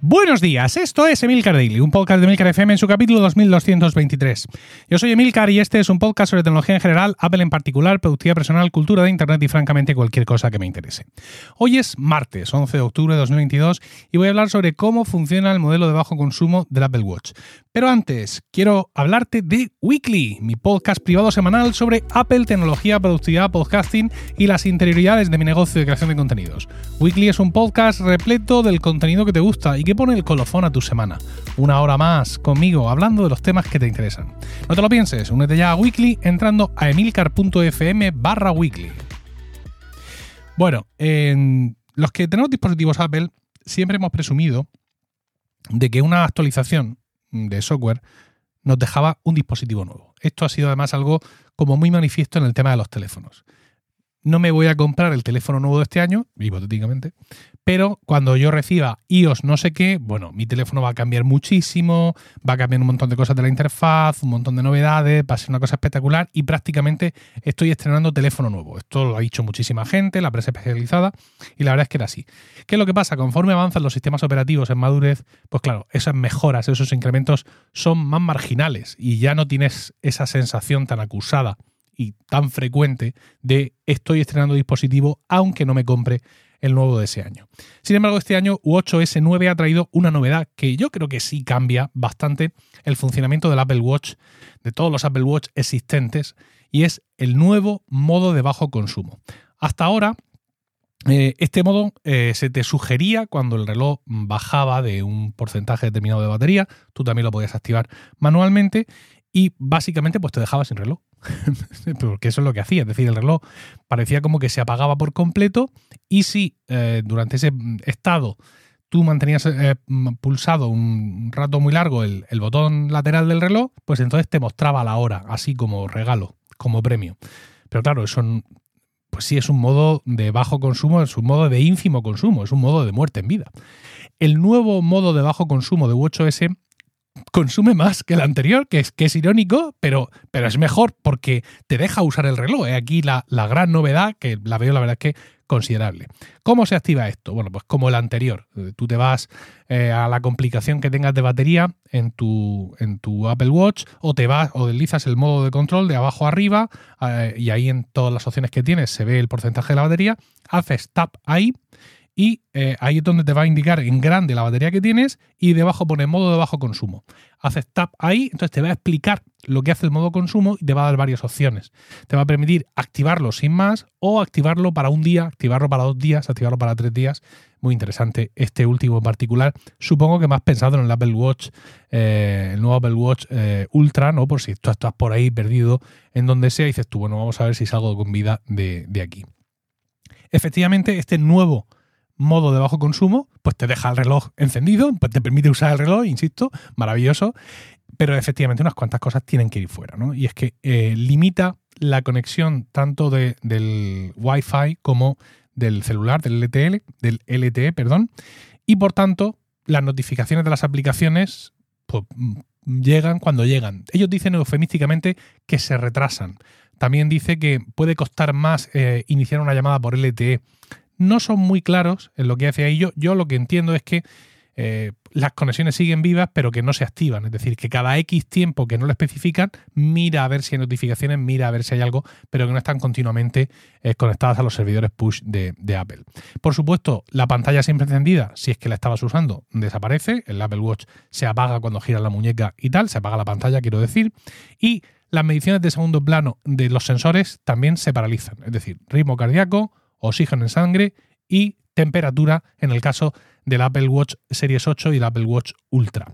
Buenos días, esto es Emilcar Daily, un podcast de Emilcar FM en su capítulo 2223. Yo soy Emilcar y este es un podcast sobre tecnología en general, Apple en particular, productividad personal, cultura de Internet y francamente cualquier cosa que me interese. Hoy es martes, 11 de octubre de 2022 y voy a hablar sobre cómo funciona el modelo de bajo consumo del Apple Watch. Pero antes, quiero hablarte de Weekly, mi podcast privado semanal sobre Apple, tecnología, productividad, podcasting y las interioridades de mi negocio de creación de contenidos. Weekly es un podcast repleto del contenido que te gusta y que pone el colofón a tu semana. Una hora más conmigo hablando de los temas que te interesan. No te lo pienses, únete ya a Weekly entrando a emilcar.fm/weekly. Bueno, los que tenemos dispositivos Apple siempre hemos presumido de que una actualización de software nos dejaba un dispositivo nuevo. Esto ha sido además algo como muy manifiesto en el tema de los teléfonos. No me voy a comprar el teléfono nuevo de este año, hipotéticamente, pero cuando yo reciba iOS no sé qué, bueno, mi teléfono va a cambiar muchísimo, va a cambiar un montón de cosas de la interfaz, un montón de novedades, va a ser una cosa espectacular y prácticamente estoy estrenando teléfono nuevo. Esto lo ha dicho muchísima gente, la prensa especializada, y la verdad es que era así. ¿Qué es lo que pasa? Conforme avanzan los sistemas operativos en madurez, pues claro, esas mejoras, esos incrementos son más marginales y ya no tienes esa sensación tan acusada y tan frecuente de estoy estrenando dispositivo aunque no me compre el nuevo de ese año. Sin embargo, este año watchOS 9 ha traído una novedad que yo creo que sí cambia bastante el funcionamiento del Apple Watch, de todos los Apple Watch existentes, y es el nuevo modo de bajo consumo. Hasta ahora, este modo se te sugería cuando el reloj bajaba de un porcentaje determinado de batería, tú también lo podías activar manualmente y básicamente pues te dejaba sin reloj. Porque eso es lo que hacía, es decir, el reloj parecía como que se apagaba por completo y si durante ese estado tú mantenías pulsado un rato muy largo el botón lateral del reloj, pues entonces te mostraba la hora, así como regalo, como premio. Pero claro, eso pues sí es un modo de bajo consumo, es un modo de ínfimo consumo, es un modo de muerte en vida. El nuevo modo de bajo consumo de watchOS consume más que el anterior, que es irónico, pero es mejor porque te deja usar el reloj. Aquí la gran novedad, que la veo la verdad es que considerable. ¿Cómo se activa esto? Bueno, pues como el anterior. Tú te vas a la complicación que tengas de batería en tu Apple Watch o deslizas el modo de control de abajo a arriba y ahí en todas las opciones que tienes se ve el porcentaje de la batería. Haces tap ahí. Y ahí es donde te va a indicar en grande la batería que tienes y debajo pone modo de bajo consumo. Haces tap ahí, entonces te va a explicar lo que hace el modo consumo y te va a dar varias opciones. Te va a permitir activarlo sin más o activarlo para un día, activarlo para 2 días, activarlo para 3 días. Muy interesante este último en particular. Supongo que más pensado en el Apple Watch, el nuevo Apple Watch Ultra, ¿no? Por si tú estás por ahí perdido en donde sea y dices tú, bueno, vamos a ver si salgo con vida de aquí. Efectivamente, este nuevo modo de bajo consumo, pues te deja el reloj encendido, pues te permite usar el reloj, insisto, maravilloso, pero efectivamente unas cuantas cosas tienen que ir fuera, ¿no? Y es que limita la conexión tanto del Wi-Fi como del celular, del LTE, y por tanto las notificaciones de las aplicaciones pues, llegan cuando llegan. Ellos dicen eufemísticamente que se retrasan. También dice que puede costar más iniciar una llamada por LTE. No son muy claros en lo que hace ahí. Yo lo que entiendo es que las conexiones siguen vivas, pero que no se activan. Es decir, que cada X tiempo que no lo especifican, mira a ver si hay notificaciones, mira a ver si hay algo, pero que no están continuamente conectadas a los servidores push de Apple. Por supuesto, la pantalla siempre encendida, si es que la estabas usando, desaparece. El Apple Watch se apaga cuando giras la muñeca y tal, se apaga la pantalla, quiero decir. Y las mediciones de segundo plano de los sensores también se paralizan. Es decir, ritmo cardíaco, oxígeno en sangre y temperatura en el caso del Apple Watch Series 8 y el Apple Watch Ultra.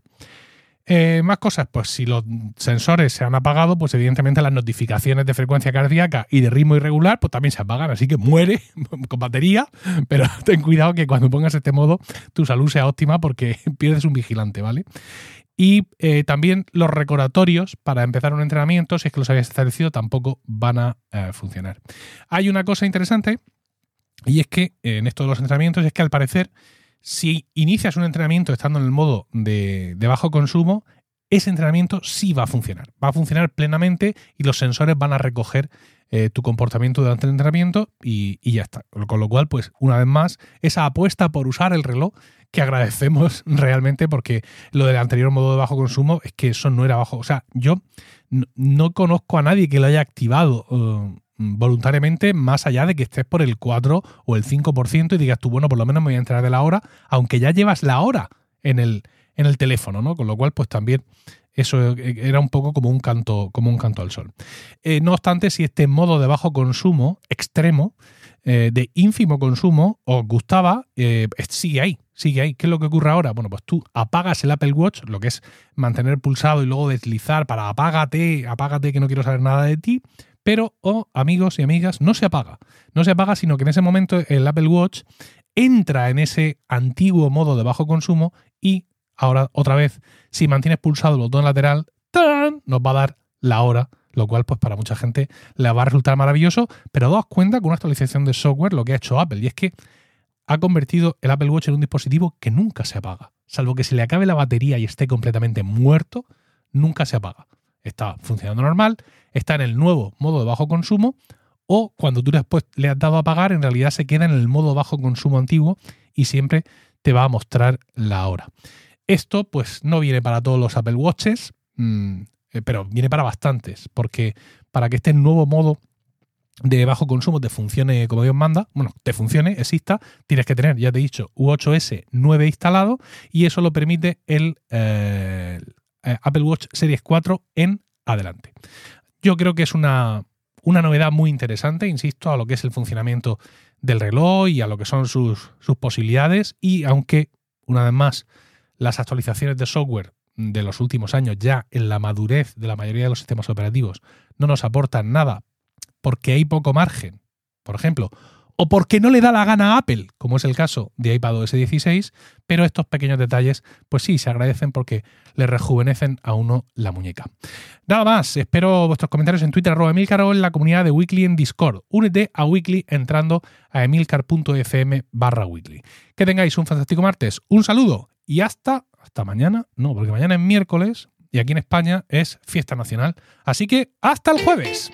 Más cosas, pues si los sensores se han apagado, pues evidentemente las notificaciones de frecuencia cardíaca y de ritmo irregular pues también se apagan, así que muere con batería, pero ten cuidado que cuando pongas este modo tu salud sea óptima porque pierdes un vigilante, ¿vale? Y también los recordatorios para empezar un entrenamiento, si es que los habías establecido, tampoco van a funcionar. Hay una cosa interesante. Y es que en esto de los entrenamientos es que al parecer si inicias un entrenamiento estando en el modo de bajo consumo, ese entrenamiento sí va a funcionar. Va a funcionar plenamente y los sensores van a recoger tu comportamiento durante el entrenamiento y ya está. Con lo cual, pues una vez más, esa apuesta por usar el reloj que agradecemos realmente, porque lo del anterior modo de bajo consumo es que eso no era bajo. O sea, yo no conozco a nadie que lo haya activado voluntariamente, más allá de que estés por el 4 o el 5% y digas tú, bueno, por lo menos me voy a enterar de la hora, aunque ya llevas la hora en el teléfono, ¿no? Con lo cual, pues también eso era un poco como un canto al sol. No obstante, si este modo de bajo consumo extremo, de ínfimo consumo, os gustaba, sigue ahí. ¿Qué es lo que ocurre ahora? Bueno, pues tú apagas el Apple Watch, lo que es mantener pulsado y luego deslizar para apágate que no quiero saber nada de ti, pero, amigos y amigas, no se apaga, sino que en ese momento el Apple Watch entra en ese antiguo modo de bajo consumo y ahora, otra vez, si mantienes pulsado el botón lateral, ¡tarán!, nos va a dar la hora, lo cual pues para mucha gente le va a resultar maravilloso, pero daos cuenta con una actualización de software lo que ha hecho Apple, y es que ha convertido el Apple Watch en un dispositivo que nunca se apaga, salvo que se le acabe la batería y esté completamente muerto, nunca se apaga. Está funcionando normal, está en el nuevo modo de bajo consumo, o cuando tú le has dado a apagar, en realidad se queda en el modo bajo consumo antiguo y siempre te va a mostrar la hora. Esto pues no viene para todos los Apple Watches, pero viene para bastantes, porque para que este nuevo modo de bajo consumo te funcione como Dios manda, exista, tienes que tener, ya te he dicho, watchOS 9 instalado, y eso lo permite el Apple Watch Series 4 en adelante. Yo creo que es una novedad muy interesante, insisto, a lo que es el funcionamiento del reloj y a lo que son sus posibilidades, y aunque, una vez más, las actualizaciones de software de los últimos años, ya en la madurez de la mayoría de los sistemas operativos, no nos aportan nada porque hay poco margen, por ejemplo, o porque no le da la gana a Apple, como es el caso de iPadOS 16, pero estos pequeños detalles, pues sí, se agradecen porque le rejuvenecen a uno la muñeca. Nada más, espero vuestros comentarios en Twitter, @Emilcar, o en la comunidad de Weekly en Discord. Únete a Weekly entrando a emilcar.fm/Weekly. Que tengáis un fantástico martes, un saludo. Y hasta mañana, no, porque mañana es miércoles y aquí en España es fiesta nacional. Así que hasta el jueves.